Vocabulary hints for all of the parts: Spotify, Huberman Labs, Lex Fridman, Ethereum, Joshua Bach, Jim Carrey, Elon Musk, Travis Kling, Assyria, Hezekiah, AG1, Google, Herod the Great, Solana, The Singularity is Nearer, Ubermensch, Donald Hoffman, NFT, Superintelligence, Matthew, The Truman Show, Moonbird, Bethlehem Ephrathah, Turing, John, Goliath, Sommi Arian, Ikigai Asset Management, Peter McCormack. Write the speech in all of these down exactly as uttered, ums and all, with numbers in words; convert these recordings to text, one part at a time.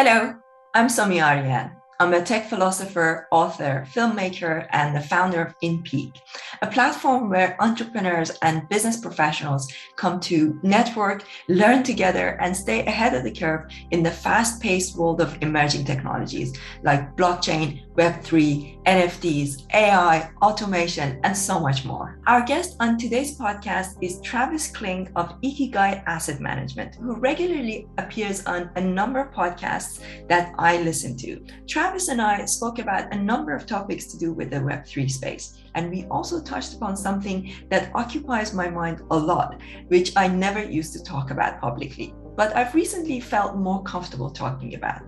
Hello, I'm Sommi Arian. I'm a tech philosopher, author, filmmaker, and the founder of InPeak, a platform where entrepreneurs and business professionals come to network, learn together, and stay ahead of the curve in the fast-paced world of emerging technologies like blockchain, Web three, N F Ts, A I, automation, and so much more. Our guest on today's podcast is Travis Kling of Ikigai Asset Management, who regularly appears on a number of podcasts that I listen to. Travis and I spoke about a number of topics to do with the Web three space. And we also touched upon something that occupies my mind a lot, which I never used to talk about publicly, but I've recently felt more comfortable talking about.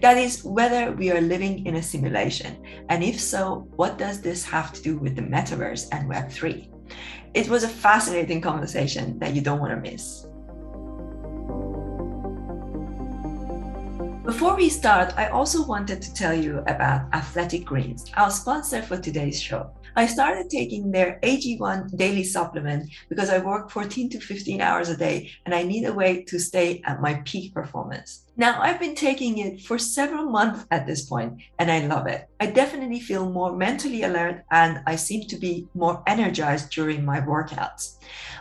That is whether we are living in a simulation, and if so, what does this have to do with the metaverse and Web three? It was a fascinating conversation that you don't want to miss. Before we start, I also wanted to tell you about Athletic Greens, our sponsor for today's show. I started taking their A G one daily supplement because I work fourteen to fifteen hours a day and I need a way to stay at my peak performance. Now, I've been taking it for several months at this point and I love it. I definitely feel more mentally alert and I seem to be more energized during my workouts.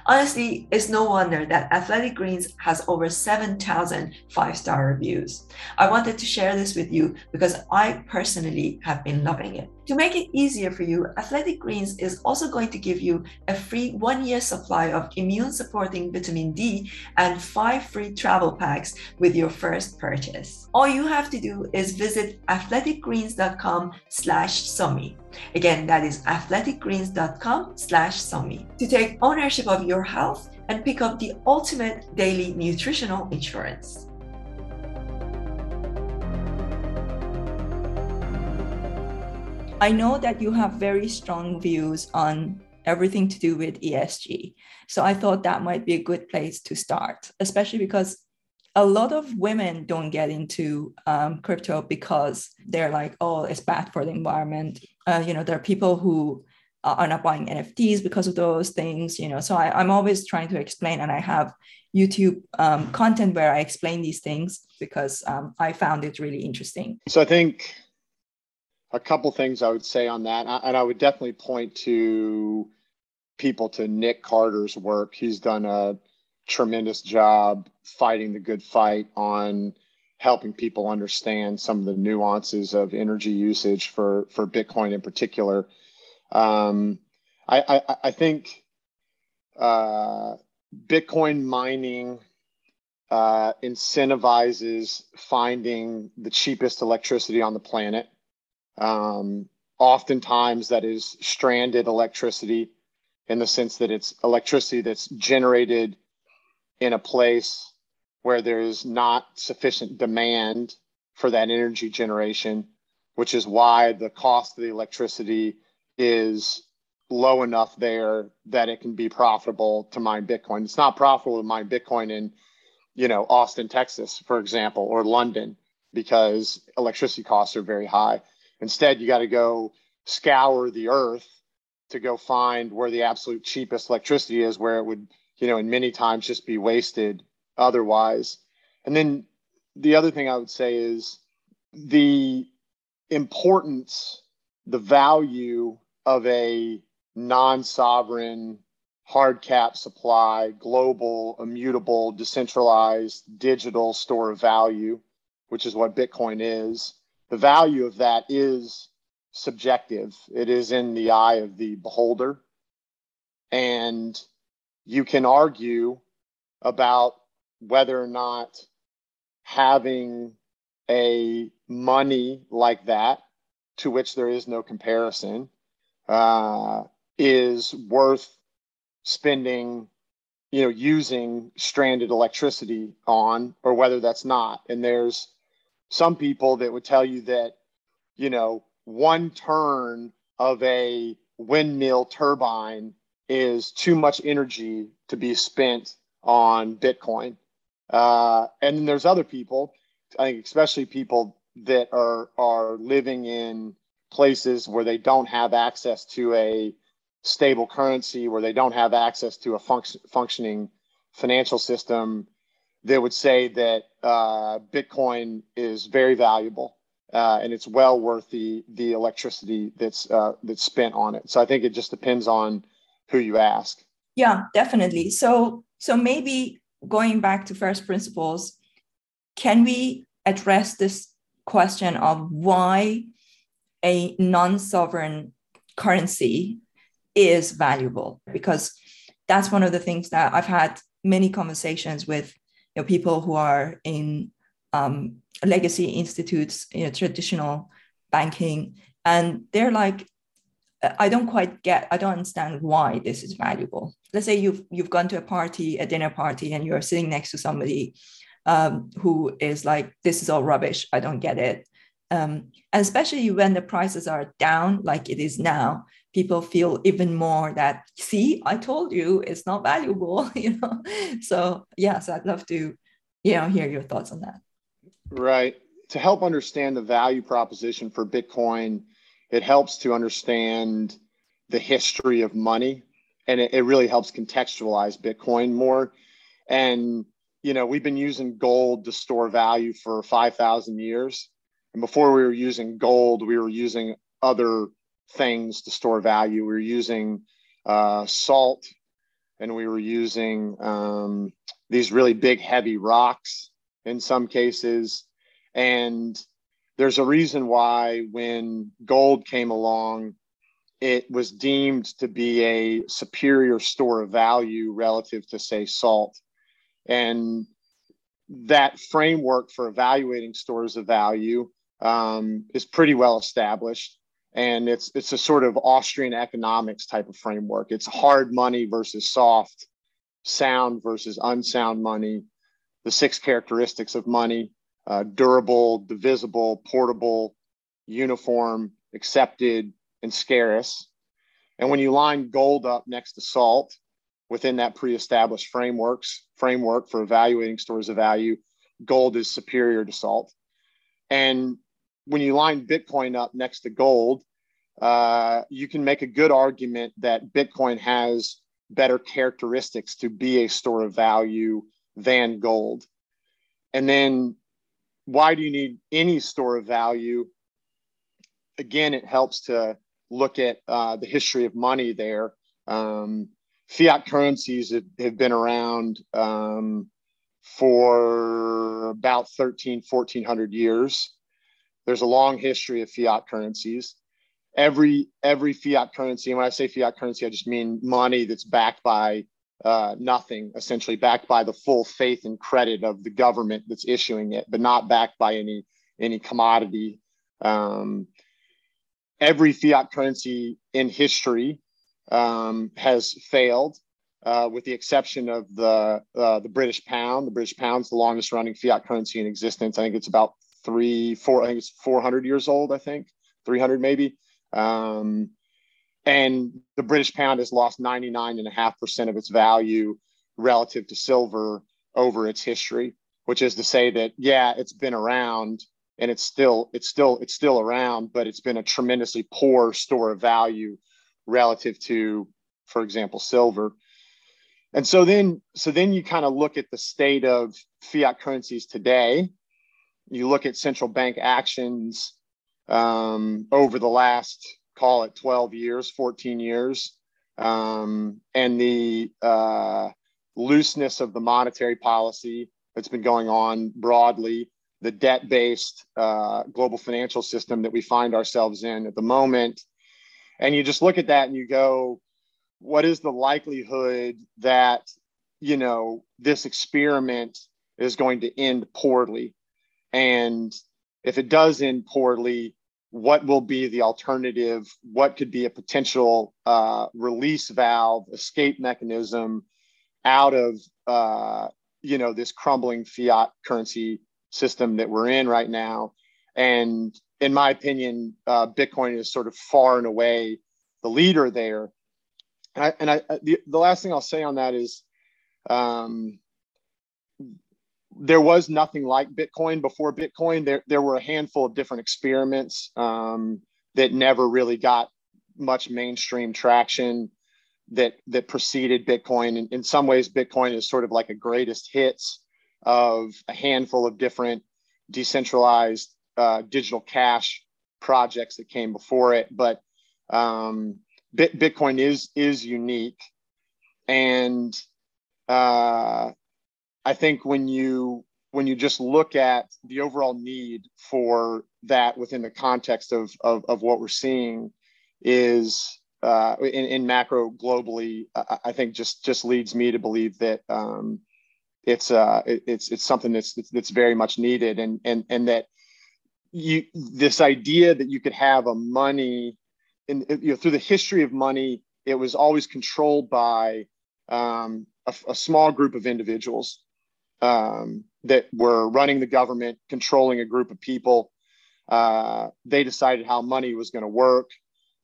Honestly, it's no wonder that Athletic Greens has over seven thousand five-star reviews. I wanted to share this with you because I personally have been loving it. To make it easier for you, Athletic Greens is also going to give you a free one-year supply of immune-supporting vitamin D and five free travel packs with your first purchase. All you have to do is visit athletic greens dot com slash sommi. Again, that is athletic greens dot com slash sommi to take ownership of your health and pick up the ultimate daily nutritional insurance. I know that you have very strong views on everything to do with E S G. So I thought that might be a good place to start, especially because a lot of women don't get into um, crypto because they're like, oh, it's bad for the environment. Uh, you know, there are people who are not buying N F Ts because of those things, you know, so I, I'm always trying to explain, and I have YouTube um, content where I explain these things because um, I found it really interesting. So I think a couple things I would say on that, and I would definitely point to people to Nick Carter's work. He's done a tremendous job fighting the good fight on helping people understand some of the nuances of energy usage for, for Bitcoin in particular. Um, I, I, I think uh, Bitcoin mining uh, incentivizes finding the cheapest electricity on the planet. Um, oftentimes that is stranded electricity in the sense that it's electricity that's generated in a place where there is not sufficient demand for that energy generation, which is why the cost of the electricity is low enough there that it can be profitable to mine Bitcoin. It's not profitable to mine Bitcoin in, you know, Austin, Texas, for example, or London, because electricity costs are very high. Instead, you got to go scour the earth to go find where the absolute cheapest electricity is, where it would, you know, in many times just be wasted otherwise. And then the other thing I would say is the importance, the value of a non-sovereign, hard cap supply, global, immutable, decentralized, digital store of value, which is what Bitcoin is. The value of that is subjective. It is in the eye of the beholder. And you can argue about whether or not having a money like that, to which there is no comparison, uh, is worth spending, you know, using stranded electricity on, or whether that's not. And there's some people that would tell you that, you know, one turn of a windmill turbine is too much energy to be spent on Bitcoin. Uh, and then there's other people, I think especially people that are, are living in places where they don't have access to a stable currency, where they don't have access to a func- functioning financial system, that would say that uh, Bitcoin is very valuable uh, and it's well worth the the electricity that's uh, that's spent on it. So I think it just depends on who you ask. Yeah, definitely. So so maybe going back to first principles, can we address this question of why a non-sovereign currency is valuable? Because that's one of the things that I've had many conversations with, you know, people who are in um, legacy institutes, you know, traditional banking, and they're like, I don't quite get, I don't understand why this is valuable. Let's say you've you've gone to a party, a dinner party, and you're sitting next to somebody um, who is like, this is all rubbish, I don't get it. Um, and especially when the prices are down, like it is now, people feel even more that, see, I told you it's not valuable, you know? So yeah, so I'd love to, you know, hear your thoughts on that. Right. To help understand the value proposition for Bitcoin, it helps to understand the history of money, and it, it really helps contextualize Bitcoin more. And, you know, we've been using gold to store value for five thousand years. And before we were using gold, we were using other things to store value. We were using uh, salt, and we were using um, these really big, heavy rocks in some cases. And there's a reason why when gold came along, it was deemed to be a superior store of value relative to, say, salt. And that framework for evaluating stores of value um, is pretty well established. And it's it's a sort of Austrian economics type of framework. It's hard money versus soft, sound versus unsound money, the six characteristics of money. Uh, durable, divisible, portable, uniform, accepted, and scarce. And when you line gold up next to salt within that pre-established frameworks, framework for evaluating stores of value, gold is superior to salt. And when you line Bitcoin up next to gold, uh, you can make a good argument that Bitcoin has better characteristics to be a store of value than gold. And then why do you need any store of value? Again, it helps to look at uh, the history of money there. Um, fiat currencies have, have been around um, for about thirteen, fourteen hundred years. There's a long history of fiat currencies. Every, every fiat currency, and when I say fiat currency, I just mean money that's backed by Uh, nothing, essentially backed by the full faith and credit of the government that's issuing it, but not backed by any any commodity. Um, every fiat currency in history um, has failed, uh, with the exception of the uh, the British pound. The British pound's the longest running fiat currency in existence. I think it's about three, four. I think it's four hundred years old. I think three hundred maybe. Um, And the British pound has lost ninety-nine point five percent of its value relative to silver over its history, which is to say that, yeah, it's been around and it's still, it's still, it's still around, but it's been a tremendously poor store of value relative to, for example, silver. And so then, so then you kind of look at the state of fiat currencies today. You look at central bank actions um, over the last, call it twelve years, fourteen years, um, and the uh, looseness of the monetary policy that's been going on broadly, the debt-based uh, global financial system that we find ourselves in at the moment. And you just look at that and you go, what is the likelihood that, you know, this experiment is going to end poorly? And if it does end poorly, what will be the alternative? What could be a potential uh, release valve, escape mechanism out of, uh, you know, this crumbling fiat currency system that we're in right now? And in my opinion, uh, Bitcoin is sort of far and away the leader there. And I, and I the, the last thing I'll say on that is um, there was nothing like Bitcoin before Bitcoin. There, there were a handful of different experiments um, that never really got much mainstream traction that that preceded Bitcoin. And in some ways, Bitcoin is sort of like a greatest hits of a handful of different decentralized uh, digital cash projects that came before it. But um, Bit- Bitcoin is is unique. And uh, I think when you when you just look at the overall need for that within the context of of, of what we're seeing is uh, in, in macro globally, I, I think just just leads me to believe that um, it's uh, it, it's it's something that's that's very much needed, and and and that you this idea that you could have a money, and you know, through the history of money, it was always controlled by um, a, a small group of individuals um, that were running the government, controlling a group of people. Uh, they decided how money was going to work.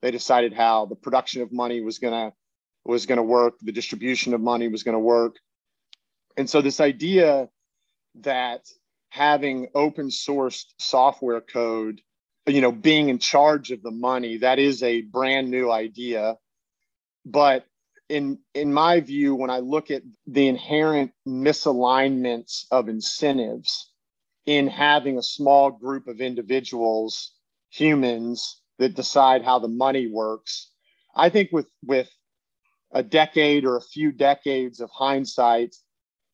They decided how the production of money was going to was going to work. The distribution of money was going to work. And so this idea that having open sourced software code, you know, being in charge of the money, that is a brand new idea. But in in my view, when I look at the inherent misalignments of incentives in having a small group of individuals, humans, that decide how the money works, I think with with a decade or a few decades of hindsight,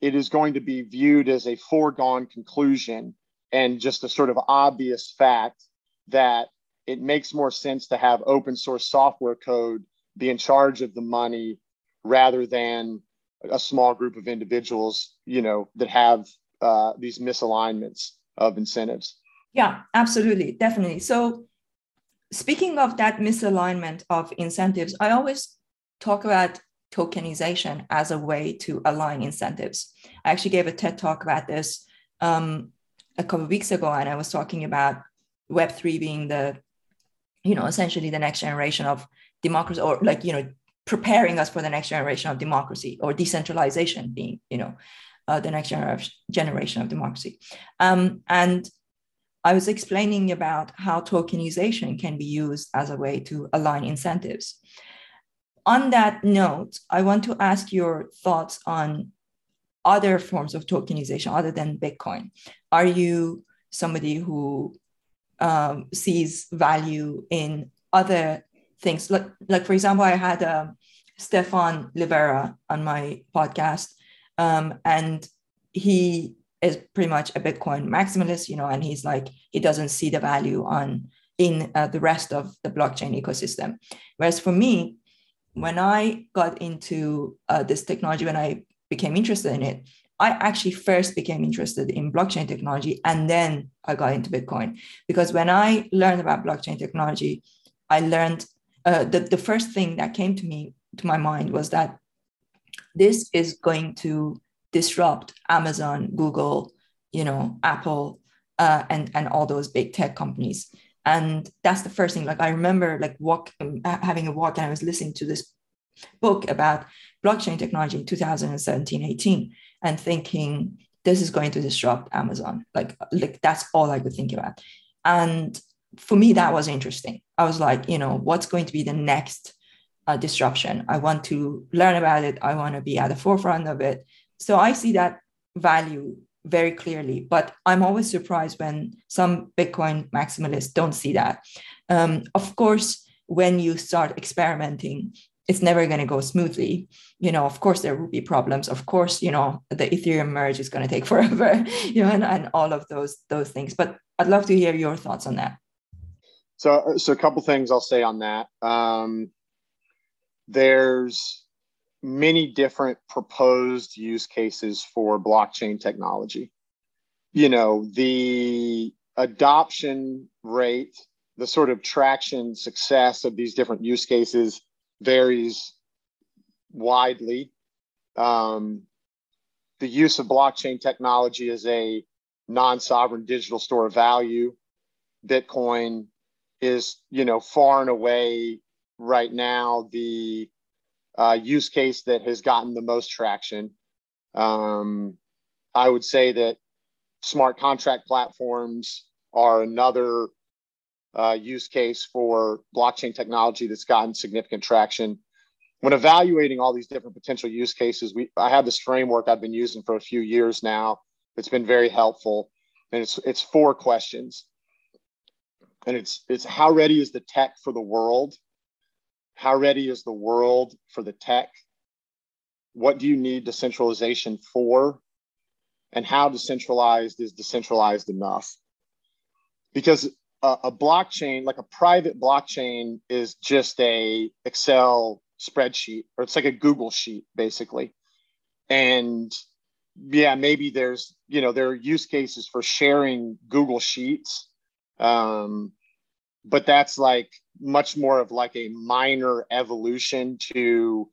it is going to be viewed as a foregone conclusion and just a sort of obvious fact that it makes more sense to have open source software code be in charge of the money rather than a small group of individuals, you know, that have uh, these misalignments of incentives. Yeah, absolutely. Definitely. So speaking of that misalignment of incentives, I always talk about tokenization as a way to align incentives. I actually gave a TED talk about this um, a couple of weeks ago, and I was talking about Web three being the, you know, essentially the next generation of democracy, or like, you know, preparing us for the next generation of democracy, or decentralization being, you know, uh, the next gener- generation of democracy. Um, and I was explaining about how tokenization can be used as a way to align incentives. On that note, I want to ask your thoughts on other forms of tokenization other than Bitcoin. Are you somebody who um, sees value in other things? Like, like for example, I had uh, Stefan Livera on my podcast, um, and he is pretty much a Bitcoin maximalist, you know, and he's like, he doesn't see the value on in uh, the rest of the blockchain ecosystem. Whereas for me, when I got into uh, this technology, when I became interested in it, I actually first became interested in blockchain technology, and then I got into Bitcoin. Because when I learned about blockchain technology, I learned uh, that the first thing that came to me, to my mind, was that this is going to disrupt Amazon, Google, you know, Apple, uh, and, and all those big tech companies. And that's the first thing. Like, I remember like walk, having a walk, and I was listening to this book about blockchain technology in two thousand seventeen, eighteen, and thinking, this is going to disrupt Amazon. Like, like that's all I could think about. And for me, that was interesting. I was like, you know, what's going to be the next uh, disruption? I want to learn about it. I want to be at the forefront of it. So I see that value very clearly, but I'm always surprised when some Bitcoin maximalists don't see that. Um, of course, when you start experimenting, it's never going to go smoothly. You know, of course, there will be problems. Of course, you know, the Ethereum merge is going to take forever, you know, and, and all of those those things. But I'd love to hear your thoughts on that. So, so a couple things I'll say on that. Um, there's many different proposed use cases for blockchain technology. You know, the adoption rate, the sort of traction, success of these different use cases varies widely. Um, the use of blockchain technology as a non-sovereign digital store of value, Bitcoin, is, you know, far and away right now the uh, use case that has gotten the most traction. Um, I would say that smart contract platforms are another uh, use case for blockchain technology that's gotten significant traction. When evaluating all these different potential use cases, we I have this framework I've been using for a few years now It's been very helpful. And it's it's four questions. And it's it's how ready is the tech for the world? How ready is the world for the tech? What do you need decentralization for? And how decentralized is decentralized enough? Because a, a blockchain, like a private blockchain, is just a Excel spreadsheet, or it's like a Google sheet, basically. And yeah, maybe there's, you know, there are use cases for sharing Google Sheets. Um, but that's like much more of like a minor evolution to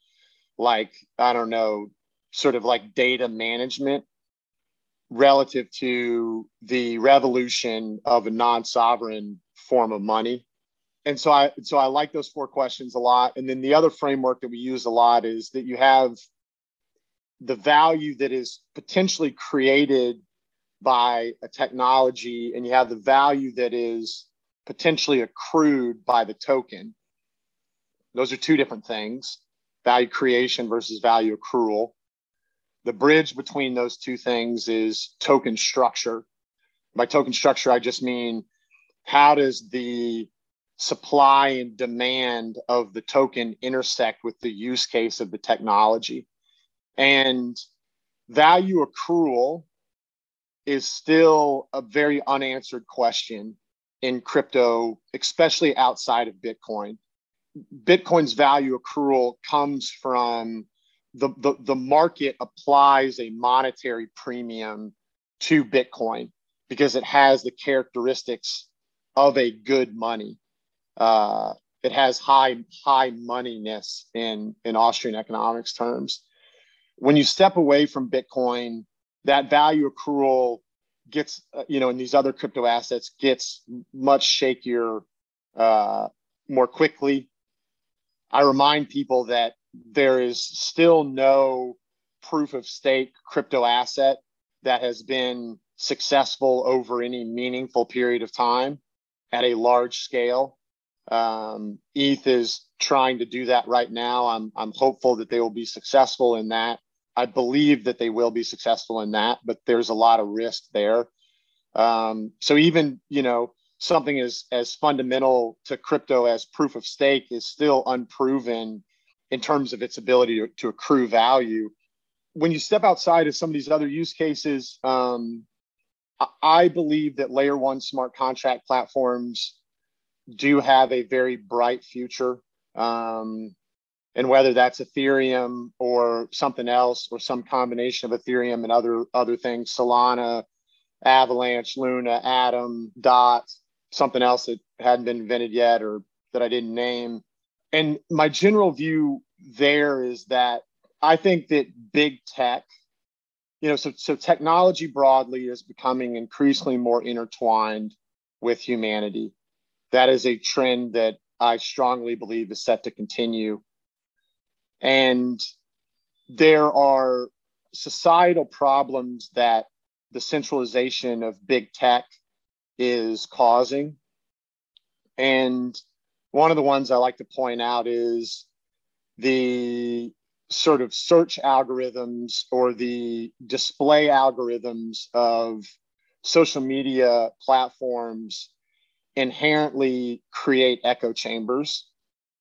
like, I don't know, sort of like data management relative to the revolution of a non-sovereign form of money. And so I, so I like those four questions a lot. And then the other framework that we use a lot is that you have the value that is potentially created by a technology, and you have the value that is potentially accrued by the token. Those are two different things, value creation versus value accrual. The bridge between those two things is token structure. By token structure, I just mean, how does the supply and demand of the token intersect with the use case of the technology? And value accrual is still a very unanswered question in crypto, especially outside of Bitcoin. Bitcoin's value accrual comes from the, the, the market applies a monetary premium to Bitcoin because it has the characteristics of a good money. Uh, it has high, high moneyness in, in Austrian economics terms. When you step away from Bitcoin, that value accrual gets, you know, and these other crypto assets gets much shakier uh, more quickly. I remind people that there is still no proof of stake crypto asset that has been successful over any meaningful period of time at a large scale. Um, E T H is trying to do that right now. I'm, I'm hopeful that they will be successful in that. I believe that they will be successful in that, but there's a lot of risk there. Um, so even, you know, something as, as fundamental to crypto as proof of stake is still unproven in terms of its ability to, to accrue value. When you step outside of some of these other use cases, um, I believe that layer one smart contract platforms do have a very bright future. Um, And whether that's Ethereum or something else, or some combination of Ethereum and other other things, Solana, Avalanche, Luna, Atom, Dot, something else that hadn't been invented yet or that I didn't name. And my general view there is that I think that big tech, you know, so, so technology broadly is becoming increasingly more intertwined with humanity. That is a trend that I strongly believe is set to continue. And there are societal problems that the centralization of big tech is causing. And one of the ones I like to point out is the sort of search algorithms or the display algorithms of social media platforms inherently create echo chambers.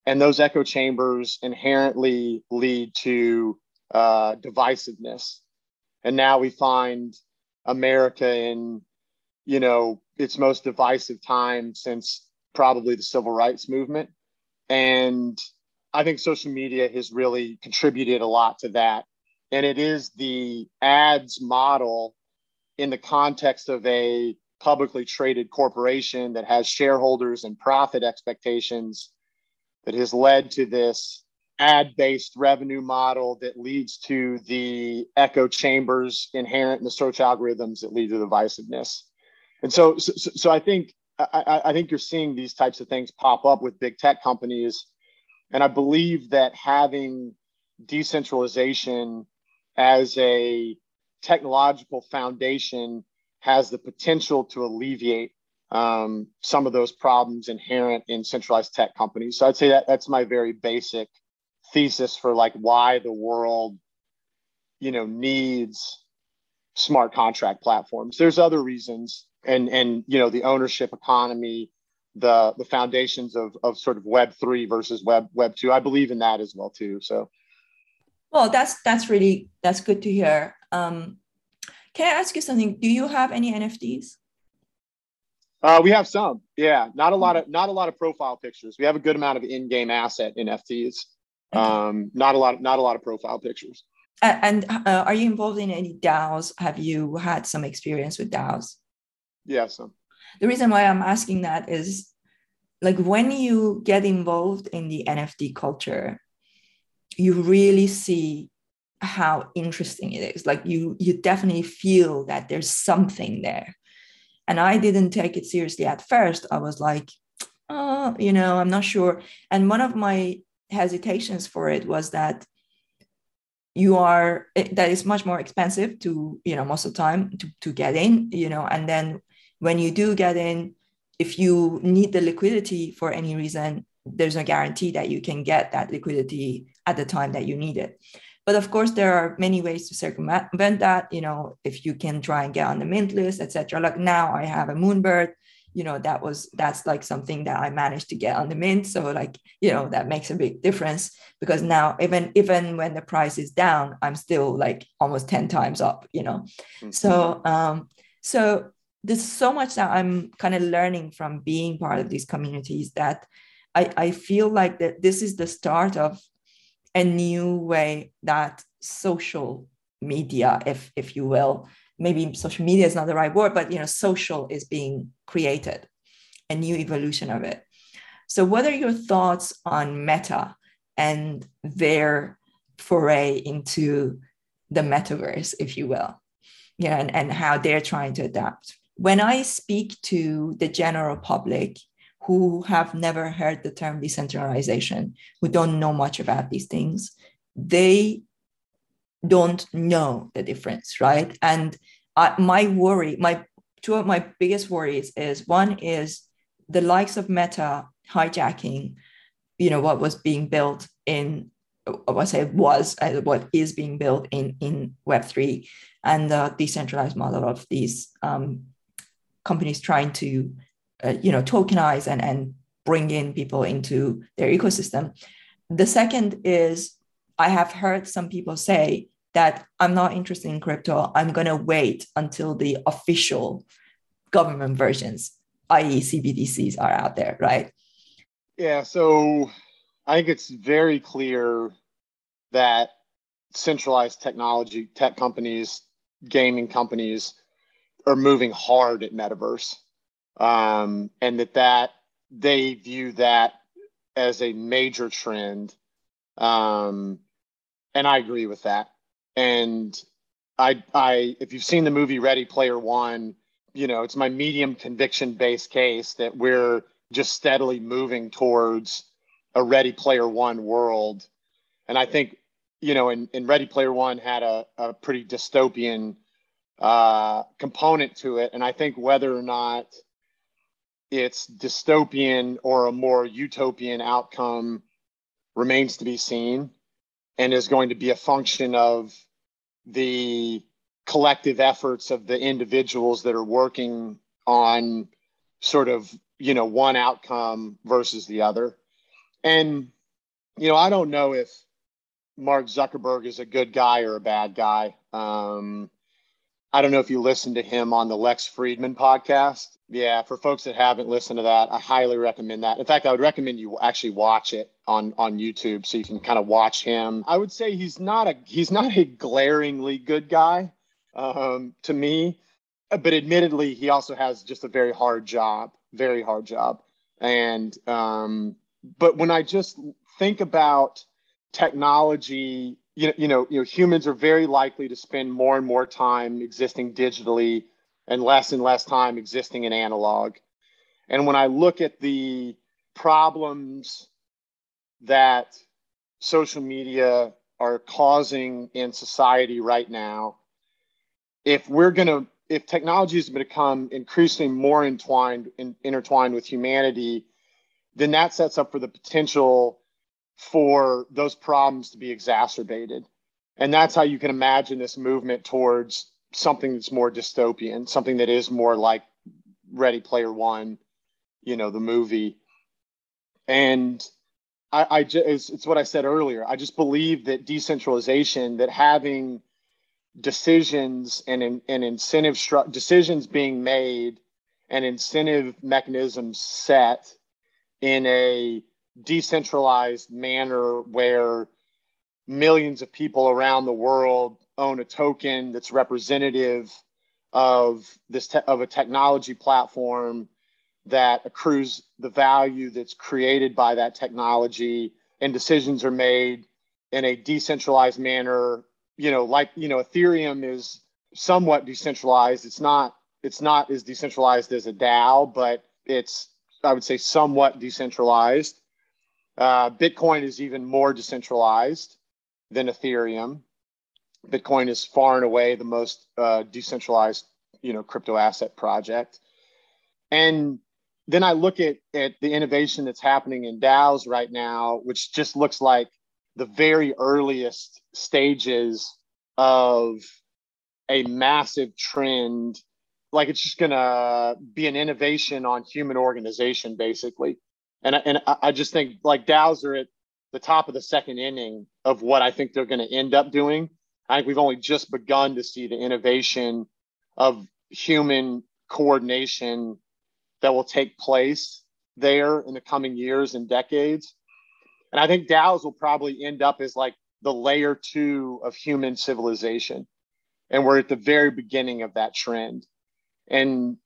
And those echo chambers inherently lead to uh, divisiveness. And now we find America in, you know, its most divisive time since probably the civil rights movement. And I think social media has really contributed a lot to that. And it is the ads model in the context of a publicly traded corporation that has shareholders and profit expectations that has led to this ad-based revenue model that leads to the echo chambers inherent in the search algorithms that lead to divisiveness. And so, so, so I think I, I think you're seeing these types of things pop up with big tech companies. And I believe that having decentralization as a technological foundation has the potential to alleviate Um, some of those problems inherent in centralized tech companies. So I'd say that that's my very basic thesis for like why the world, you know, needs smart contract platforms. There's other reasons, and and you know, the ownership economy, the the foundations of of sort of web three versus web web two. I believe in that as well too. So, well, that's that's really that's good to hear. Um, can I ask you something? Do you have any N F Ts? Uh, we have some, yeah. Not a lot of not a lot of profile pictures. We have a good amount of in-game asset N F Ts. Okay. Um, not a lot, not a lot of profile pictures. Uh, and uh, are you involved in any DAOs? Have you had some experience with DAOs? Yeah, some. The reason why I'm asking that is, like, when you get involved in the N F T culture, you really see how interesting it is. Like, you, you definitely feel that there's something there. And I didn't take it seriously at first. I was like, oh, you know, I'm not sure. And one of my hesitations for it was that you are, that it's much more expensive to, you know, most of the time to, to get in, you know, and then when you do get in, if you need the liquidity for any reason, there's no guarantee that you can get that liquidity at the time that you need it. But of course, there are many ways to circumvent that, you know, if you can try and get on the mint list, et cetera. Like now I have a Moonbird, you know, that was, that's like something that I managed to get on the mint. So like, you know, that makes a big difference because now even, even when the price is down, I'm still like almost ten times up, you know? Mm-hmm. So, um, so there's so much that I'm kind of learning from being part of these communities that I, I feel like that this is the start of a new way that social media, if if you will, maybe social media is not the right word, but you know, social is being created, a new evolution of it. So what are your thoughts on Meta and their foray into the metaverse, if you will, yeah, and, and how they're trying to adapt? When I speak to the general public, who have never heard the term decentralization, who don't know much about these things, they don't know the difference, right? And I, my worry, my two of my biggest worries is, one is the likes of Meta hijacking, you know, what was being built in, what I say was, uh, what is being built in, in Web three and the decentralized model of these um, companies trying to Uh, you know, tokenize and, and bring in people into their ecosystem. The second is, I have heard some people say that I'm not interested in crypto. I'm going to wait until the official government versions, that is. C B D Cs are out there, right? Yeah, so I think it's very clear that centralized technology, tech companies, gaming companies are moving hard at metaverse. Um, and that, that they view that as a major trend. Um, and I agree with that. And I, I, if you've seen the movie Ready Player One, you know, it's my medium conviction based case that we're just steadily moving towards a Ready Player One world. And I think, you know, in, in Ready Player One had a, a pretty dystopian uh, component to it. And I think whether or not it's dystopian or a more utopian outcome remains to be seen and is going to be a function of the collective efforts of the individuals that are working on sort of, you know, one outcome versus the other. And, you know, I don't know if Mark Zuckerberg is a good guy or a bad guy. Um, I don't know if you listened to him on the Lex Fridman podcast. Yeah, for folks that haven't listened to that, I highly recommend that. In fact, I would recommend you actually watch it on, on YouTube so you can kind of watch him. I would say he's not a he's not a glaringly good guy um, to me, but admittedly, he also has just a very hard job, very hard job. And um, but when I just think about technology, you know, you know, you know, humans are very likely to spend more and more time existing digitally and less and less time existing in analog. And when I look at the problems that social media are causing in society right now, if we're going to, if technology is going to become increasingly more entwined and intertwined with humanity, then that sets up for the potential for those problems to be exacerbated. And that's how you can imagine this movement towards something that's more dystopian, something that is more like Ready Player One, you know, the movie. And I, I just, it's, it's what I said earlier. I just believe that decentralization, that having decisions and, and incentive stru- decisions being made and incentive mechanisms set in a decentralized manner where millions of people around the world own a token that's representative of this te- of a technology platform that accrues the value that's created by that technology, and decisions are made in a decentralized manner. You know, like, you know, Ethereum is somewhat decentralized. It's not, it's not as decentralized as a DAO, but it's, I would say, somewhat decentralized. Uh, Bitcoin is even more decentralized than Ethereum. Bitcoin is far and away the most uh, decentralized, you know, crypto asset project. And then I look at, at the innovation that's happening in DAOs right now, which just looks like the very earliest stages of a massive trend. Like, it's just going to be an innovation on human organization, basically. And I, and I just think, like, DAOs are at the top of the second inning of what I think they're going to end up doing. I think we've only just begun to see the innovation of human coordination that will take place there in the coming years and decades. And I think DAOs will probably end up as like the layer two of human civilization. And we're at the very beginning of that trend. And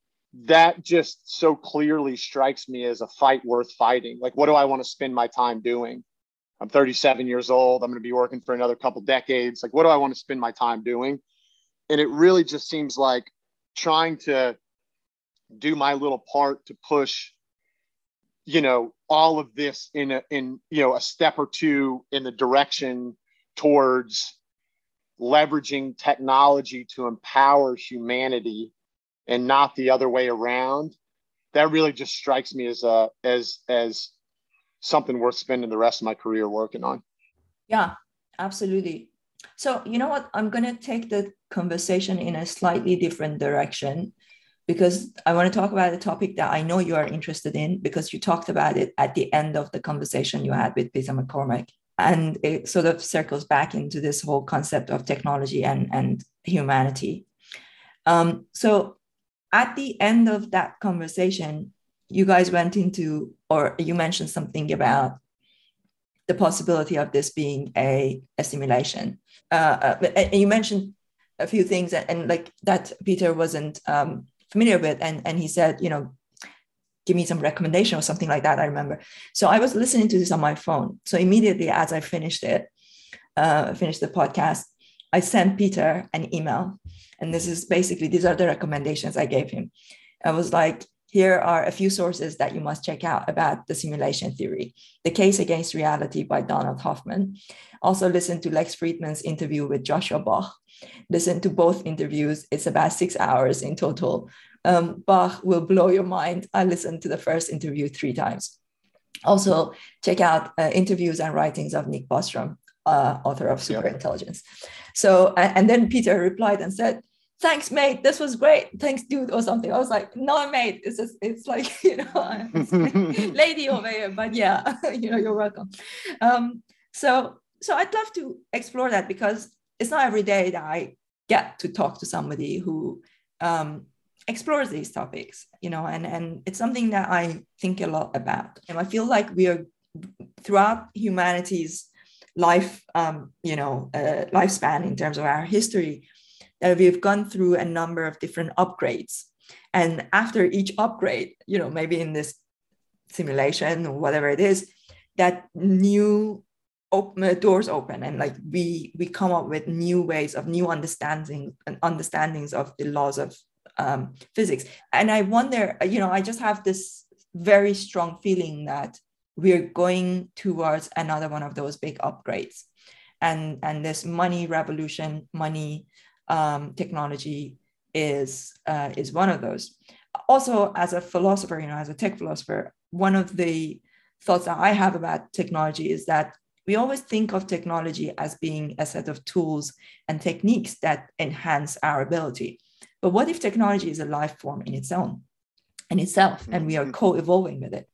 that just so clearly strikes me as a fight worth fighting. Like, what do I want to spend my time doing? I'm thirty-seven years old. I'm going to be working for another couple decades. Like, what do I want to spend my time doing? And it really just seems like trying to do my little part to push, you know, all of this in a, in, you know, a step or two in the direction towards leveraging technology to empower humanity and not the other way around. That really just strikes me as a, as, as, something worth spending the rest of my career working on. Yeah, absolutely. So, you know what? I'm going to take the conversation in a slightly different direction, because I want to talk about a topic that I know you are interested in, because you talked about it at the end of the conversation you had with Peter McCormack. And it sort of circles back into this whole concept of technology and, and humanity. Um, so at the end of that conversation, you guys went into, or you mentioned something about the possibility of this being a, a simulation. Uh, and you mentioned a few things, and, and like that Peter wasn't um, familiar with. And, and he said, you know, give me some recommendation or something like that, I remember. So I was listening to this on my phone. So immediately as I finished it, uh, finished the podcast, I sent Peter an email. And this is basically, these are the recommendations I gave him. I was like, here are a few sources that you must check out about the simulation theory. The Case Against Reality by Donald Hoffman. Also listen to Lex Fridman's interview with Joshua Bach. Listen to both interviews. It's about six hours in total. Um, Bach will blow your mind. I listened to the first interview three times. Also check out uh, interviews and writings of Nick Bostrom, uh, author of Superintelligence. Yep. So, and then Peter replied and said, thanks, mate. This was great. Thanks, dude, or something. I was like, no, mate. It's just, it's like, you know, lady over here. But yeah, you know, you're welcome. Um, so, so I'd love to explore that, because it's not every day that I get to talk to somebody who um, explores these topics, you know, and, and it's something that I think a lot about. And I feel like we are, throughout humanity's life, um, you know, uh, lifespan in terms of our history, that we've gone through a number of different upgrades. And after each upgrade, you know, maybe in this simulation or whatever it is, that new open, doors open, and like we we come up with new ways of new understanding and understandings of the laws of um, physics. And I wonder, you know, I just have this very strong feeling that we're going towards another one of those big upgrades. And, and this money revolution, money Um, technology is uh, is one of those. Also, as a philosopher, you know, as a tech philosopher, one of the thoughts that I have about technology is that We always think of technology as being a set of tools and techniques that enhance our ability. But what if technology is a life form in its own, in itself, mm-hmm. and we are co-evolving with it?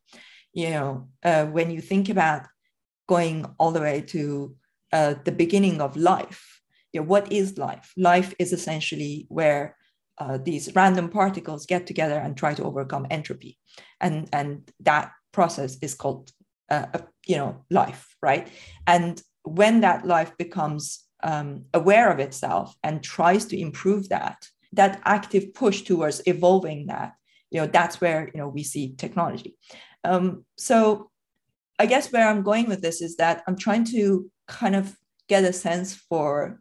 You know, uh, when you think about going all the way to uh, the beginning of life, you know, what is life? Life is essentially where uh, these random particles get together and try to overcome entropy. And, and that process is called, uh, you know, life, right? And when that life becomes um, aware of itself and tries to improve that, that active push towards evolving that, you know, that's where, you know, we see technology. Um, so I guess where I'm going with this is that I'm trying to kind of get a sense for,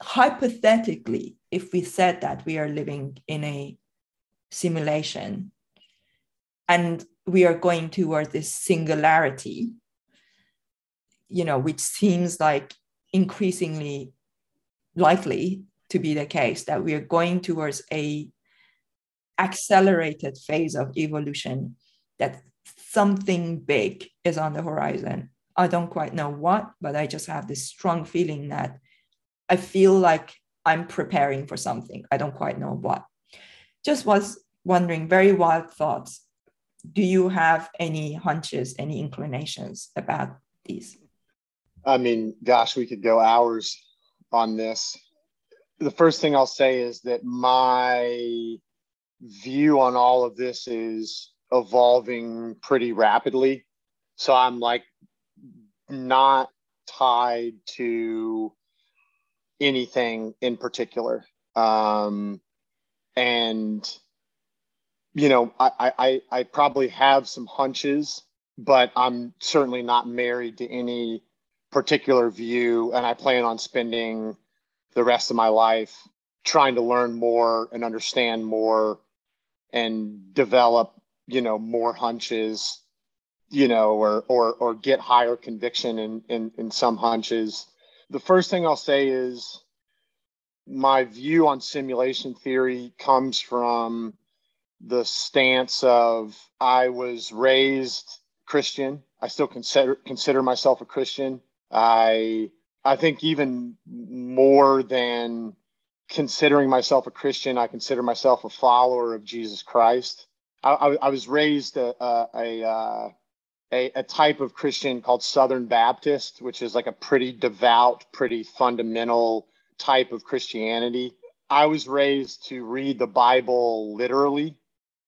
hypothetically, if we said that we are living in a simulation and we are going towards this singularity, you know, which seems like increasingly likely to be the case, that we are going towards a accelerated phase of evolution, that something big is on the horizon. I don't quite know what, but I just have this strong feeling that I feel like I'm preparing for something. I don't quite know what. Just was wondering, very wild thoughts. Do you have any hunches, any inclinations about these? I mean, gosh, we could go hours on this. The first thing I'll say is that my view on all of this is evolving pretty rapidly. So I'm like not tied to anything in particular. Um, and, you know, I, I, I probably have some hunches, but I'm certainly not married to any particular view. And I plan on spending the rest of my life trying to learn more and understand more and develop, you know, more hunches, you know, or or or get higher conviction in, in, in some hunches. The first thing I'll say is my view on simulation theory comes from the stance of I was raised Christian. I still consider consider myself a Christian. I I think even more than considering myself a Christian, I consider myself a follower of Jesus Christ. I, I, I was raised a a, a a type of Christian called Southern Baptist, which is like a pretty devout, pretty fundamental type of Christianity. I was raised to read the Bible literally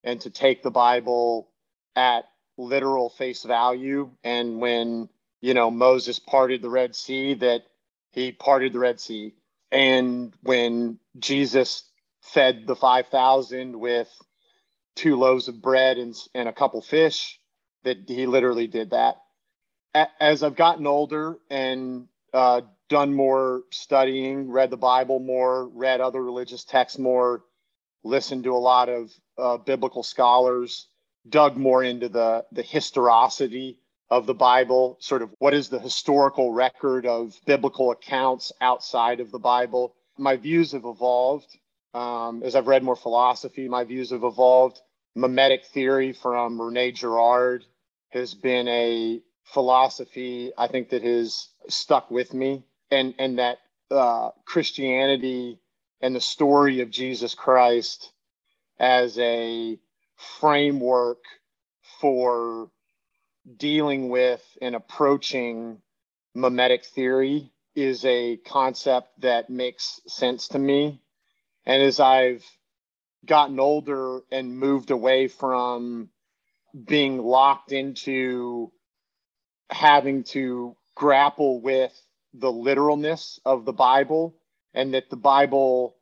and to take the Bible at literal face value. And when, you know, Moses parted the Red Sea, that he parted the Red Sea. And when Jesus fed the five thousand with two loaves of bread and, and a couple fish, that he literally did that. As I've gotten older and uh, done more studying, read the Bible more, read other religious texts more, listened to a lot of uh, biblical scholars, dug more into the, the historicity of the Bible, sort of what is the historical record of biblical accounts outside of the Bible. My views have evolved. Um, as I've read more philosophy, my views have evolved. Mimetic theory from René Girard has been a philosophy, I think, that has stuck with me. And, and that uh, Christianity and the story of Jesus Christ as a framework for dealing with and approaching mimetic theory is a concept that makes sense to me. And as I've gotten older and moved away from being locked into having to grapple with the literalness of the Bible, and that the Bible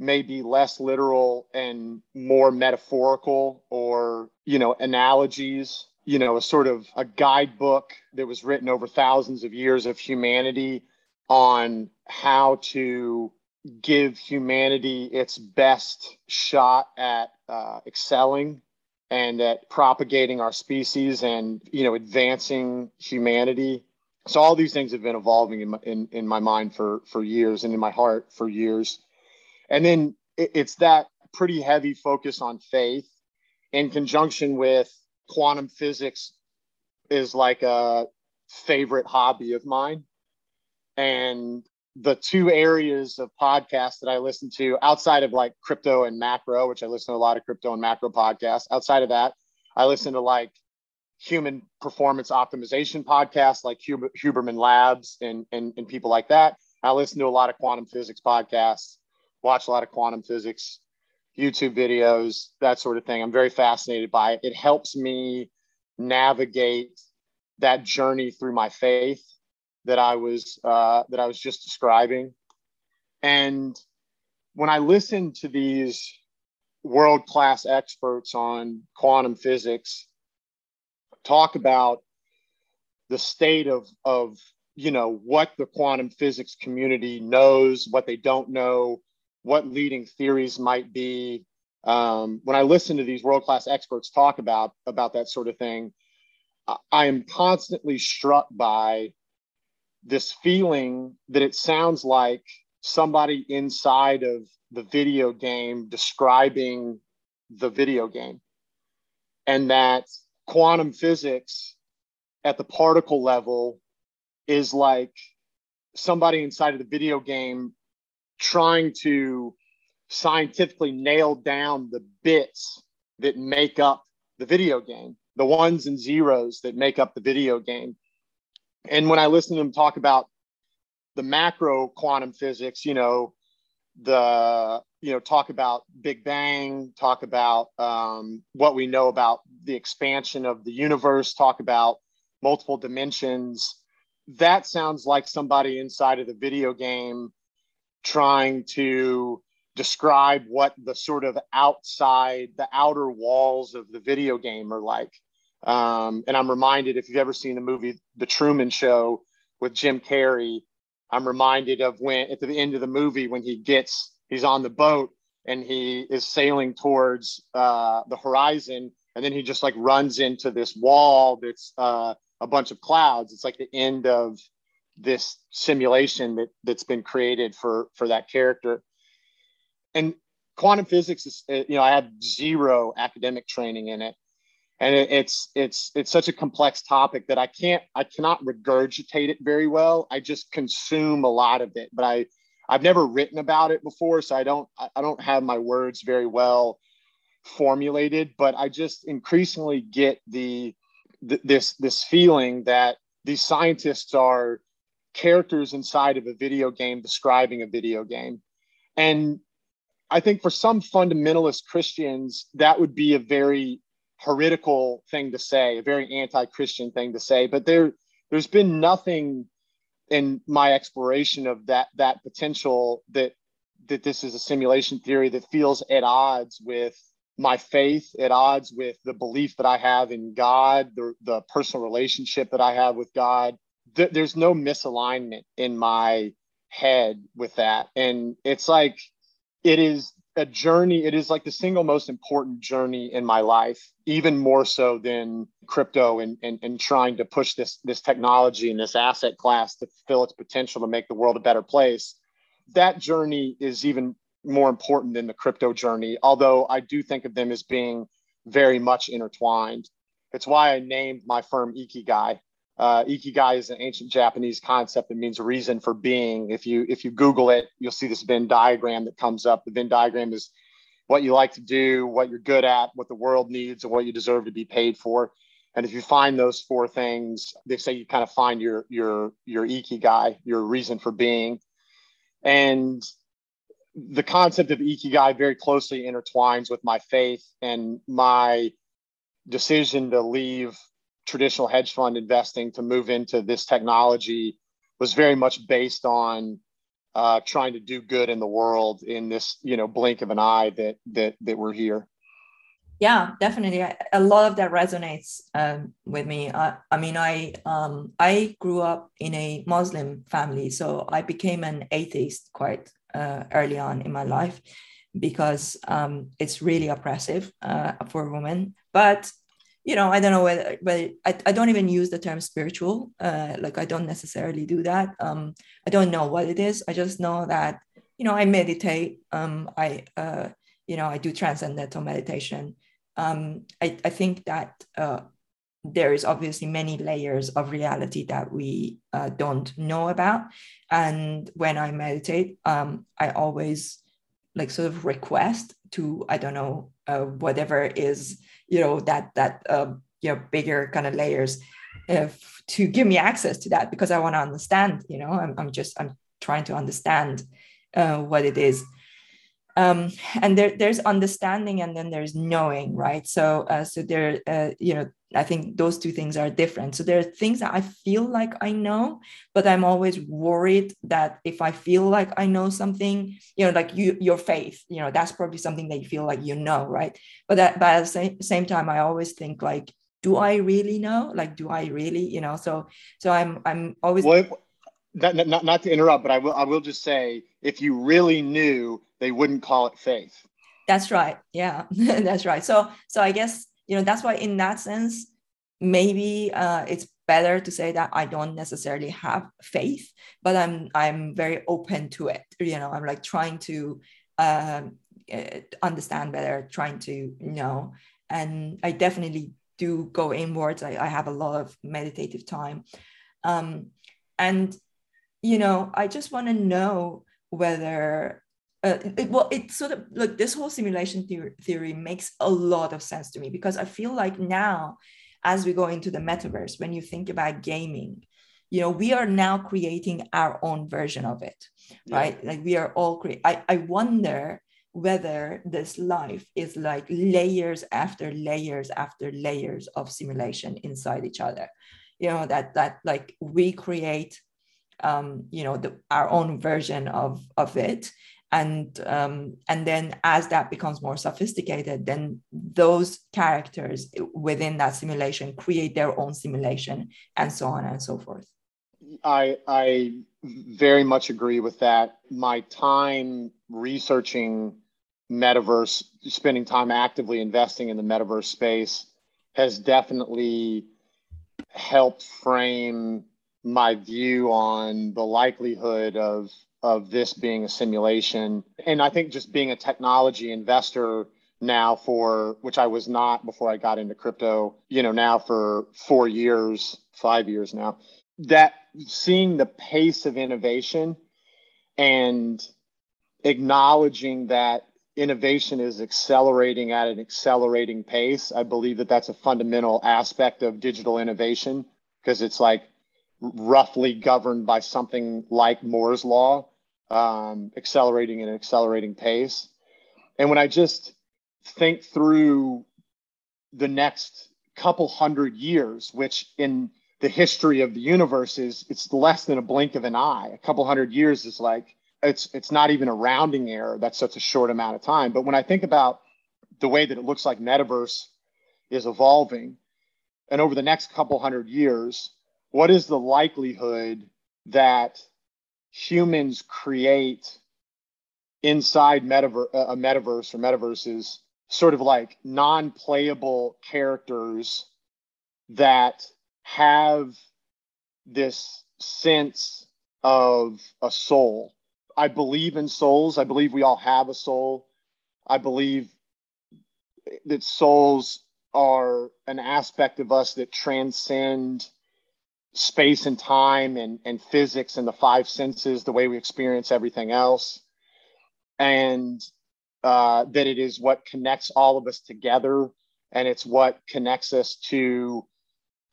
may be less literal and more metaphorical or, you know, analogies, you know, a sort of a guidebook that was written over thousands of years of humanity on how to give humanity its best shot at uh, excelling and at propagating our species and, you know, advancing humanity. So all these things have been evolving in my, in, in my mind for, for years and in my heart for years. And then it, it's that pretty heavy focus on faith in conjunction with quantum physics is like a favorite hobby of mine. And the two areas of podcasts that I listen to outside of like crypto and macro, which I listen to a lot of crypto and macro podcasts, outside of that, I listen to like human performance optimization podcasts like Huber, Huberman Labs and, and, and people like that. I listen to a lot of quantum physics podcasts, watch a lot of quantum physics, YouTube videos, that sort of thing. I'm very fascinated by it. It helps me navigate that journey through my faith that I was uh, that I was just describing. And when I listen to these world-class experts on quantum physics talk about the state of, of, you know, what the quantum physics community knows, what they don't know, what leading theories might be. Um, when I listen to these world-class experts talk about, about that sort of thing, I, I am constantly struck by this feeling that it sounds like somebody inside of the video game describing the video game, and that quantum physics at the particle level is like somebody inside of the video game trying to scientifically nail down the bits that make up the video game, the ones and zeros that make up the video game. And when I listen to them talk about the macro quantum physics, you know, the, you know, talk about Big Bang, talk about um, what we know about the expansion of the universe, talk about multiple dimensions, that sounds like somebody inside of the video game trying to describe what the sort of outside, the outer walls of the video game are like. Um, and I'm reminded, if you've ever seen the movie The Truman Show with Jim Carrey, I'm reminded of when at the end of the movie, when he gets, he's on the boat and he is sailing towards uh, the horizon. And then he just like runs into this wall that's uh, a bunch of clouds. It's like the end of this simulation that, that's been created for, for that character. And quantum physics is, you know, I have zero academic training in it. And it's it's it's such a complex topic that I can't I cannot regurgitate it very well. I just consume a lot of it, but I I've never written about it before, so I don't I don't have my words very well formulated. But I just increasingly get the th- this this feeling that these scientists are characters inside of a video game describing a video game. And I think for some fundamentalist Christians, that would be a very heretical thing to say, a very anti-Christian thing to say, but there, there's been nothing in my exploration of that, that potential that, that this is a simulation theory that feels at odds with my faith, at odds with the belief that I have in God, the, the personal relationship that I have with God. Th- there's no misalignment in my head with that. And it's like, it is a journey. It is like the single most important journey in my life, even more so than crypto and, and, and trying to push this, this technology and this asset class to fulfill its potential to make the world a better place. That journey is even more important than the crypto journey, although I do think of them as being very much intertwined. It's why I named my firm Ikigai. Uh, Ikigai is an ancient Japanese concept that means reason for being. If you if you Google it, you'll see this Venn diagram that comes up. The Venn diagram is what you like to do, what you're good at, what the world needs, and what you deserve to be paid for. And if you find those four things, they say you kind of find your your your Ikigai, your reason for being. And the concept of Ikigai very closely intertwines with my faith and my decision to leave traditional hedge fund investing to move into this technology was very much based on uh, trying to do good in the world in this, you know, blink of an eye that that that we're here. Yeah, definitely. I, a lot of that resonates um, with me. I, I mean, I um, I grew up in a Muslim family, so I became an atheist quite uh, early on in my life because um, it's really oppressive uh, for women, but. You know, I don't know whether, whether I, I don't even use the term spiritual. Uh, like I don't necessarily do that. Um, I don't know what it is. I just know that, you know, I meditate. Um, I, uh, you know, I do transcendental meditation. Um, I, I think that uh, there is obviously many layers of reality that we uh, don't know about. And when I meditate, um, I always like sort of request to, I don't know, uh, whatever is, you know, that, that uh, you know, bigger kind of layers if, to give me access to that, because I want to understand, you know, I'm, I'm just, I'm trying to understand uh, what it is. Um, and there, there's understanding, and then there's knowing, right? So, uh, so there, uh, you know, I think those two things are different. So there are things that I feel like I know, but I'm always worried that if I feel like I know something, you know, like you, your faith, you know, that's probably something that you feel like you know, right? But that, but at the same, same time, I always think like, do I really know? Like, do I really, you know? So, so I'm, I'm always. Well, not, not, not to interrupt, but I will, I will just say, if you really knew, they wouldn't call it faith. That's right. Yeah, that's right. So, so I guess, you know, that's why in that sense, maybe uh, it's better to say that I don't necessarily have faith, but I'm, I'm very open to it. You know, I'm like trying to uh, understand better, trying to know, and I definitely do go inwards. I, I have a lot of meditative time. Um, and, you know, I just want to know whether Uh, it, well, it sort of, look, this whole simulation theory, theory makes a lot of sense to me, because I feel like now, as we go into the metaverse, when you think about gaming, you know, we are now creating our own version of it, right? Yeah. Like we are all creating. I wonder whether this life is like layers after layers after layers of simulation inside each other. You know, that, that like we create, um, you know, the, our own version of, of it. And um, and then as that becomes more sophisticated, then those characters within that simulation create their own simulation, and so on and so forth. I, I very much agree with that. My time researching metaverse, spending time actively investing in the metaverse space, has definitely helped frame my view on the likelihood of of this being a simulation. And I think just being a technology investor now for, which I was not before I got into crypto, you know, now for four years, five years now, that seeing the pace of innovation and acknowledging that innovation is accelerating at an accelerating pace, I believe that that's a fundamental aspect of digital innovation, because it's like roughly governed by something like Moore's Law. Um, accelerating at an accelerating pace. And when I just think through the next couple hundred years, which in the history of the universe is, it's less than a blink of an eye. A couple hundred years is like, it's, it's not even a rounding error. That's such a short amount of time. But when I think about the way that it looks like metaverse is evolving, and over the next couple hundred years, what is the likelihood that humans create inside metaver- a metaverse or metaverses sort of like non-playable characters that have this sense of a soul? I believe in souls. I believe we all have a soul. I believe that souls are an aspect of us that transcend space and time and, and physics and the five senses, the way we experience everything else. And uh, that it is what connects all of us together. And it's what connects us to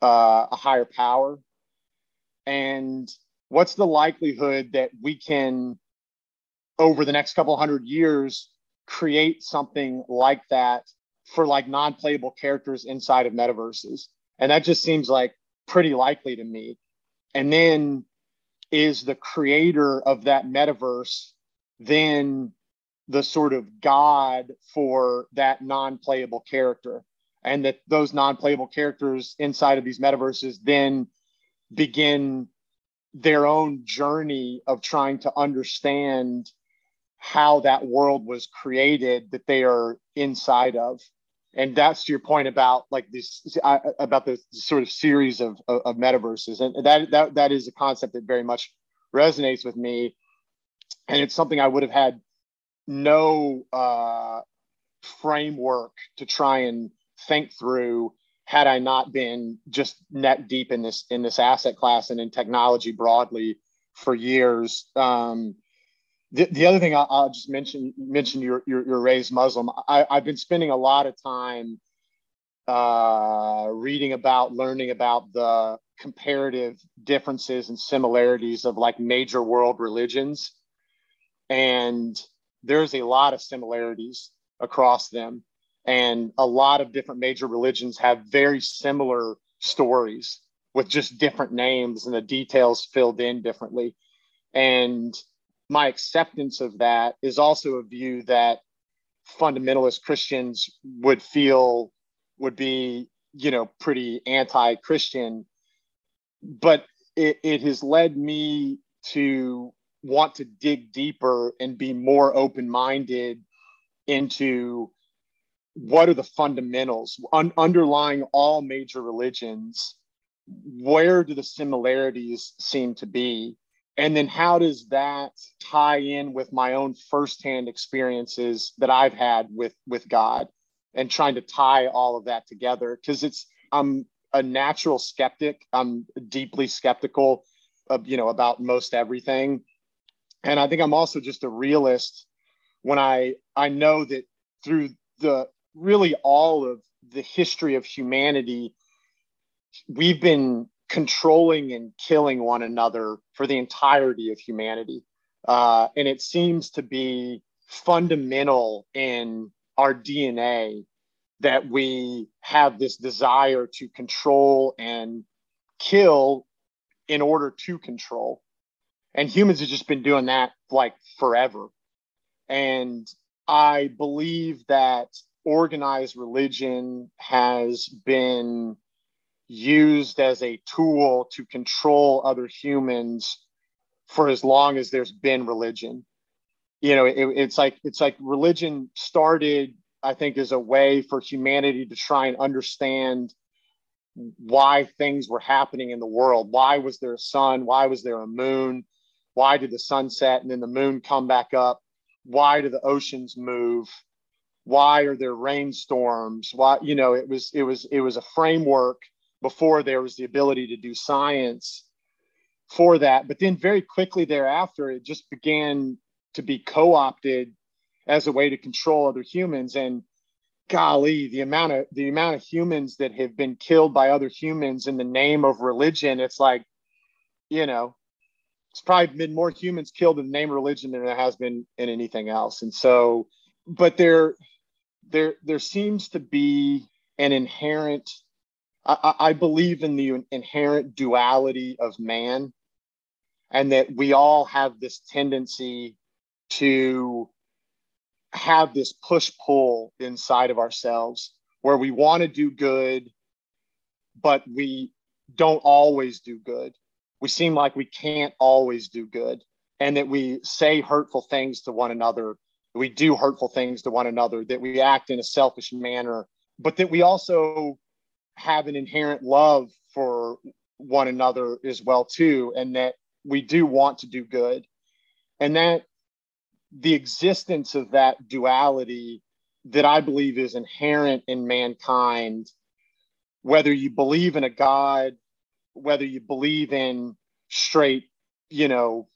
uh, a higher power. And what's the likelihood that we can, over the next couple hundred years, create something like that for like non-playable characters inside of metaverses? And that just seems like pretty likely to me. And then is the creator of that metaverse then the sort of god for that non-playable character? And that those non-playable characters inside of these metaverses then begin their own journey of trying to understand how that world was created that they are inside of. And that's your point about like this, uh, about the sort of series of, of, of metaverses. And that, that that is a concept that very much resonates with me. And it's something I would have had no uh, framework to try and think through had I not been just net deep in this, in this asset class and in technology broadly for years. Um, the, the other thing I'll, I'll just mention, mention your, your, your raised Muslim. I, I've been spending a lot of time uh, reading about, learning about the comparative differences and similarities of like major world religions. And there's a lot of similarities across them. And a lot of different major religions have very similar stories with just different names and the details filled in differently. And my acceptance of that is also a view that fundamentalist Christians would feel would be, you know, pretty anti-Christian. But it, it has led me to want to dig deeper and be more open-minded into what are the fundamentals un- underlying all major religions? Where do the similarities seem to be? And then how does that tie in with my own firsthand experiences that I've had with, with God, and trying to tie all of that together? Because it's, I'm a natural skeptic. I'm deeply skeptical of, you know, about most everything. And I think I'm also just a realist when I, I know that through the really all of the history of humanity, we've been controlling and killing one another for the entirety of humanity. Uh, and it seems to be fundamental in our D N A that we have this desire to control and kill in order to control. And humans have just been doing that like forever. And I believe that organized religion has been used as a tool to control other humans for as long as there's been religion. You know, it, it's like it's like religion started, I think, as a way for humanity to try and understand why things were happening in the world. Why was there a sun? Why was there a moon? Why did the sun set and then the moon come back up? Why do the oceans move? Why are there rainstorms? Why, you know, it was, it was, it was a framework before there was the ability to do science for that. But then very quickly thereafter, it just began to be co-opted as a way to control other humans. And golly, the amount of, the amount of humans that have been killed by other humans in the name of religion, it's like, you know, it's probably been more humans killed in the name of religion than there has been in anything else. And so, but there, there, there seems to be an inherent, I, I believe in the inherent duality of man, and that we all have this tendency to have this push-pull inside of ourselves where we want to do good, but we don't always do good. We seem like we can't always do good, and that we say hurtful things to one another. We do hurtful things to one another, that we act in a selfish manner, but that we also have an inherent love for one another as well too. And that we do want to do good, and that the existence of that duality that I believe is inherent in mankind, whether you believe in a God, whether you believe in straight, you know,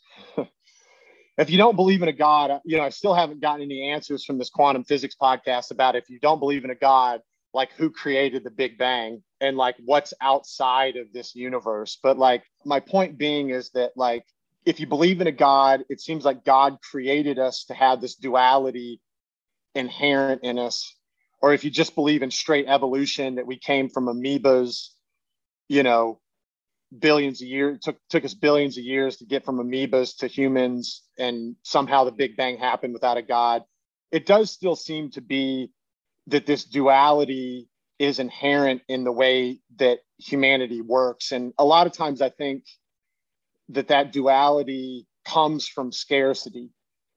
if you don't believe in a God, you know, I still haven't gotten any answers from this quantum physics podcast about if you don't believe in a God, like who created the Big Bang and like what's outside of this universe. But like my point being is that like, if you believe in a God, it seems like God created us to have this duality inherent in us. Or if you just believe in straight evolution, that we came from amoebas, you know, billions of years, took took us billions of years to get from amoebas to humans, and somehow the Big Bang happened without a God. It does still seem to be that this duality is inherent in the way that humanity works. And a lot of times I think that that duality comes from scarcity,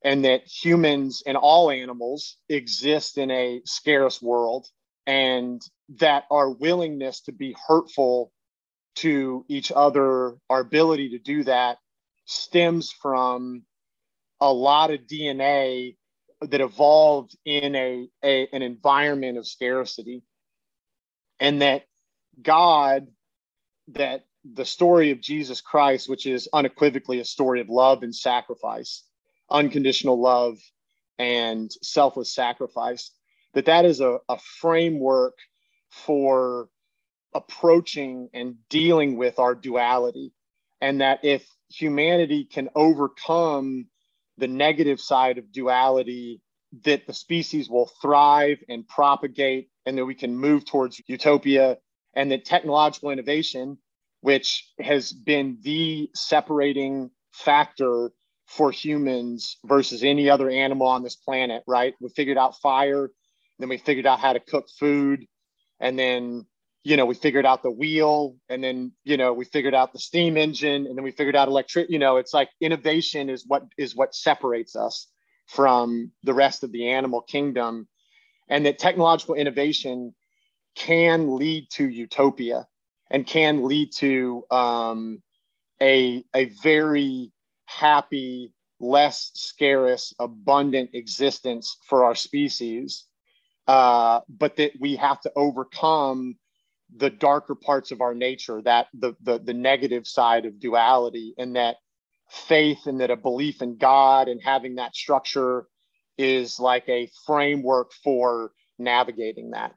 and that humans and all animals exist in a scarce world, and that our willingness to be hurtful to each other, our ability to do that, stems from a lot of D N A that evolved in a, a an environment of scarcity. And that God, that the story of Jesus Christ, which is unequivocally a story of love and sacrifice, unconditional love and selfless sacrifice, that that is a, a framework for approaching and dealing with our duality. And that if humanity can overcome the negative side of duality, that the species will thrive and propagate, and that we can move towards utopia, and that technological innovation, which has been the separating factor for humans versus any other animal on this planet, right? We figured out fire, then we figured out how to cook food, and then, you know, we figured out the wheel, and then, you know, we figured out the steam engine, and then we figured out electric, you know, it's like innovation is what is what separates us from the rest of the animal kingdom, and that technological innovation can lead to utopia and can lead to um, a, a very happy, less scarce, abundant existence for our species. Uh, but that we have to overcome the darker parts of our nature, that the, the, the negative side of duality, and that faith and that a belief in God and having that structure is like a framework for navigating that.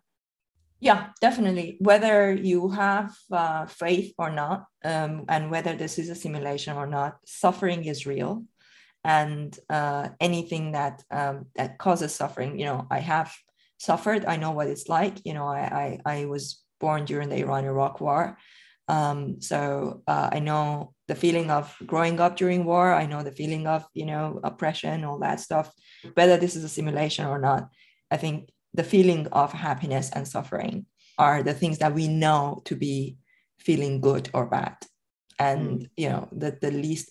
Yeah, definitely. Whether you have uh, faith or not, um, and whether this is a simulation or not, suffering is real. And uh, anything that um, that causes suffering, you know, I have suffered. I know what it's like. You know, I I, I was born during the Iran-Iraq War, um, so uh, I know the feeling of growing up during war. I know the feeling of, you know, oppression, all that stuff. Whether this is a simulation or not, I think the feeling of happiness and suffering are the things that we know to be feeling good or bad. And, you know, that the least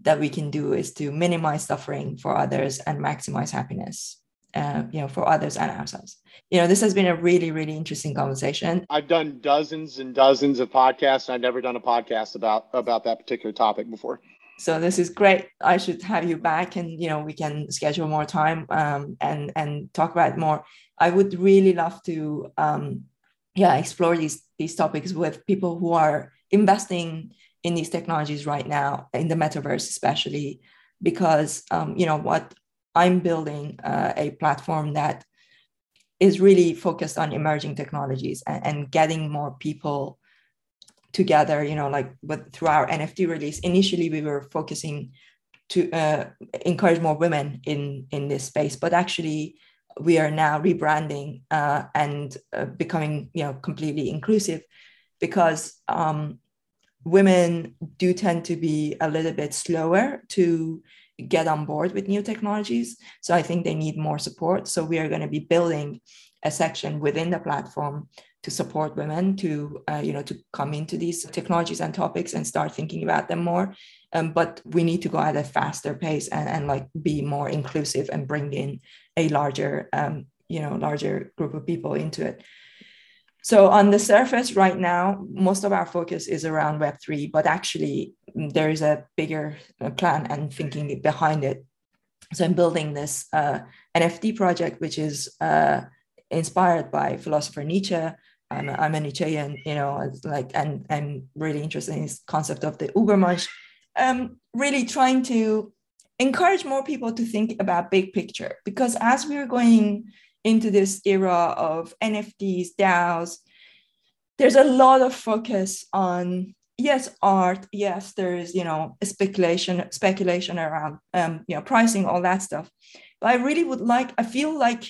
that we can do is to minimize suffering for others and maximize happiness, uh, you know, for others and ourselves. You know, this has been a really, really interesting conversation. I've done dozens and dozens of podcasts, and I've never done a podcast about, about that particular topic before. So this is great. I should have you back, and, you know, we can schedule more time um, and, and talk about it more. I would really love to, um, yeah, explore these, these topics with people who are investing in these technologies right now, in the metaverse especially, because, um, you know, what I'm building uh, a platform that is really focused on emerging technologies and, and getting more people together, you know, like with, through our N F T release. Initially, we were focusing to uh, encourage more women in, in this space, but actually we are now rebranding uh, and uh, becoming, you know, completely inclusive, because um, women do tend to be a little bit slower to get on board with new technologies. So I think they need more support. So we are going to be building a section within the platform to support women to, uh, you know, to come into these technologies and topics and start thinking about them more. Um, but we need to go at a faster pace and, and like be more inclusive and bring in a larger, um, you know, larger group of people into it. So on the surface right now, most of our focus is around Web three, but actually there is a bigger plan and thinking behind it. So I'm building this uh, N F T project, which is uh, inspired by philosopher Nietzsche. I'm a, I'm a Nietzschean, you know, it's like, and I'm really interested in this concept of the Ubermensch. Um, really trying to encourage more people to think about big picture, because as we are going into this era of N F Ts, DAOs, there's a lot of focus on, yes, art, yes, there is, you know, speculation, speculation around, um, you know, pricing, all that stuff. But I really would like, I feel like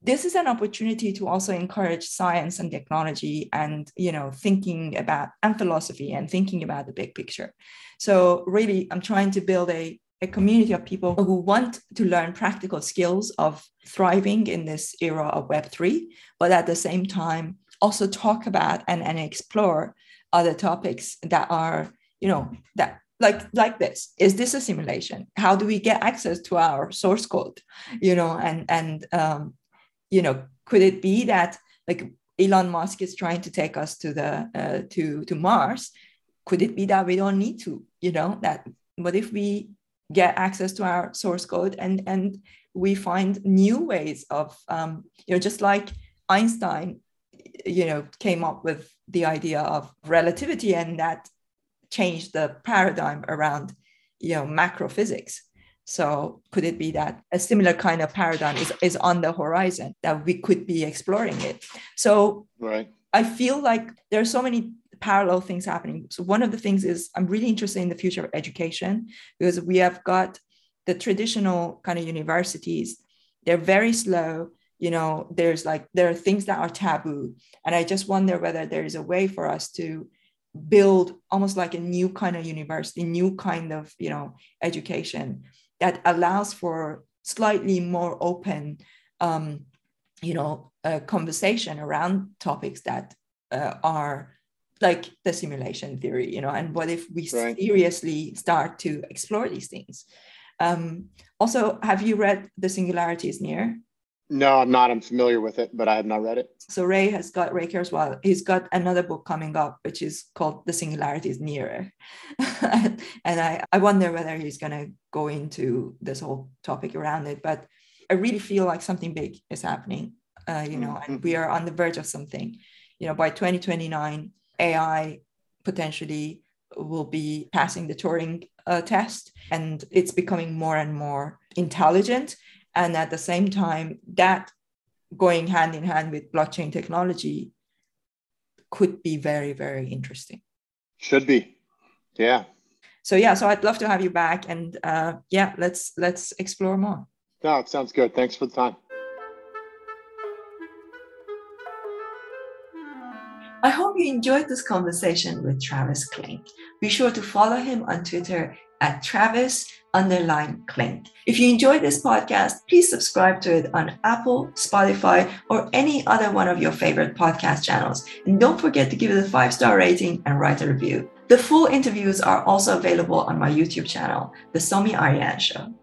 this is an opportunity to also encourage science and technology and, you know, thinking about, and philosophy, and thinking about the big picture. So really, I'm trying to build a, a community of people who want to learn practical skills of thriving in this era of Web three, but at the same time, also talk about and, and explore other topics that are, you know, that like, like this, is this a simulation? How do we get access to our source code, you know, and, and, um, you know, could it be that like Elon Musk is trying to take us to the uh, to to Mars? Could it be that we don't need to? You know, that what if we get access to our source code and and we find new ways of um, you know, just like Einstein you know, came up with the idea of relativity, and that changed the paradigm around, you know, macro physics. So could it be that a similar kind of paradigm is, is on the horizon, that we could be exploring it? So right. I feel like there are so many parallel things happening. So one of the things is I'm really interested in the future of education, because we have got the traditional kind of universities. They're very slow. You know, there's like, there are things that are taboo. And I just wonder whether there is a way for us to build almost like a new kind of university, new kind of, you know, education that allows for slightly more open, um, you know, uh, conversation around topics that uh, are like the simulation theory, you know, and what if we right. seriously start to explore these things? Um, also, have you read The Singularity is Nearer? No, I'm not. I'm familiar with it, but I have not read it. So Ray has got, Ray Kurzweil, he's got another book coming up, which is called The Singularity is Nearer. and I, I wonder whether he's going to go into this whole topic around it. But I really feel like something big is happening, uh, you know, mm-hmm. and we are on the verge of something. You know, by twenty twenty-nine, A I potentially will be passing the Turing uh, test, and it's becoming more and more intelligent. And at the same time, that going hand in hand with blockchain technology could be very, very interesting. Should be. Yeah. So, yeah, so I'd love to have you back. And uh, yeah, let's let's explore more. No, it sounds good. Thanks for the time. I hope you enjoyed this conversation with Travis Kling. Be sure to follow him on Twitter at Travis underline Kling. If you enjoyed this podcast, please subscribe to it on Apple, Spotify, or any other one of your favorite podcast channels. And don't forget to give it a five-star rating and write a review. The full interviews are also available on my YouTube channel, The Sommi Arian Show.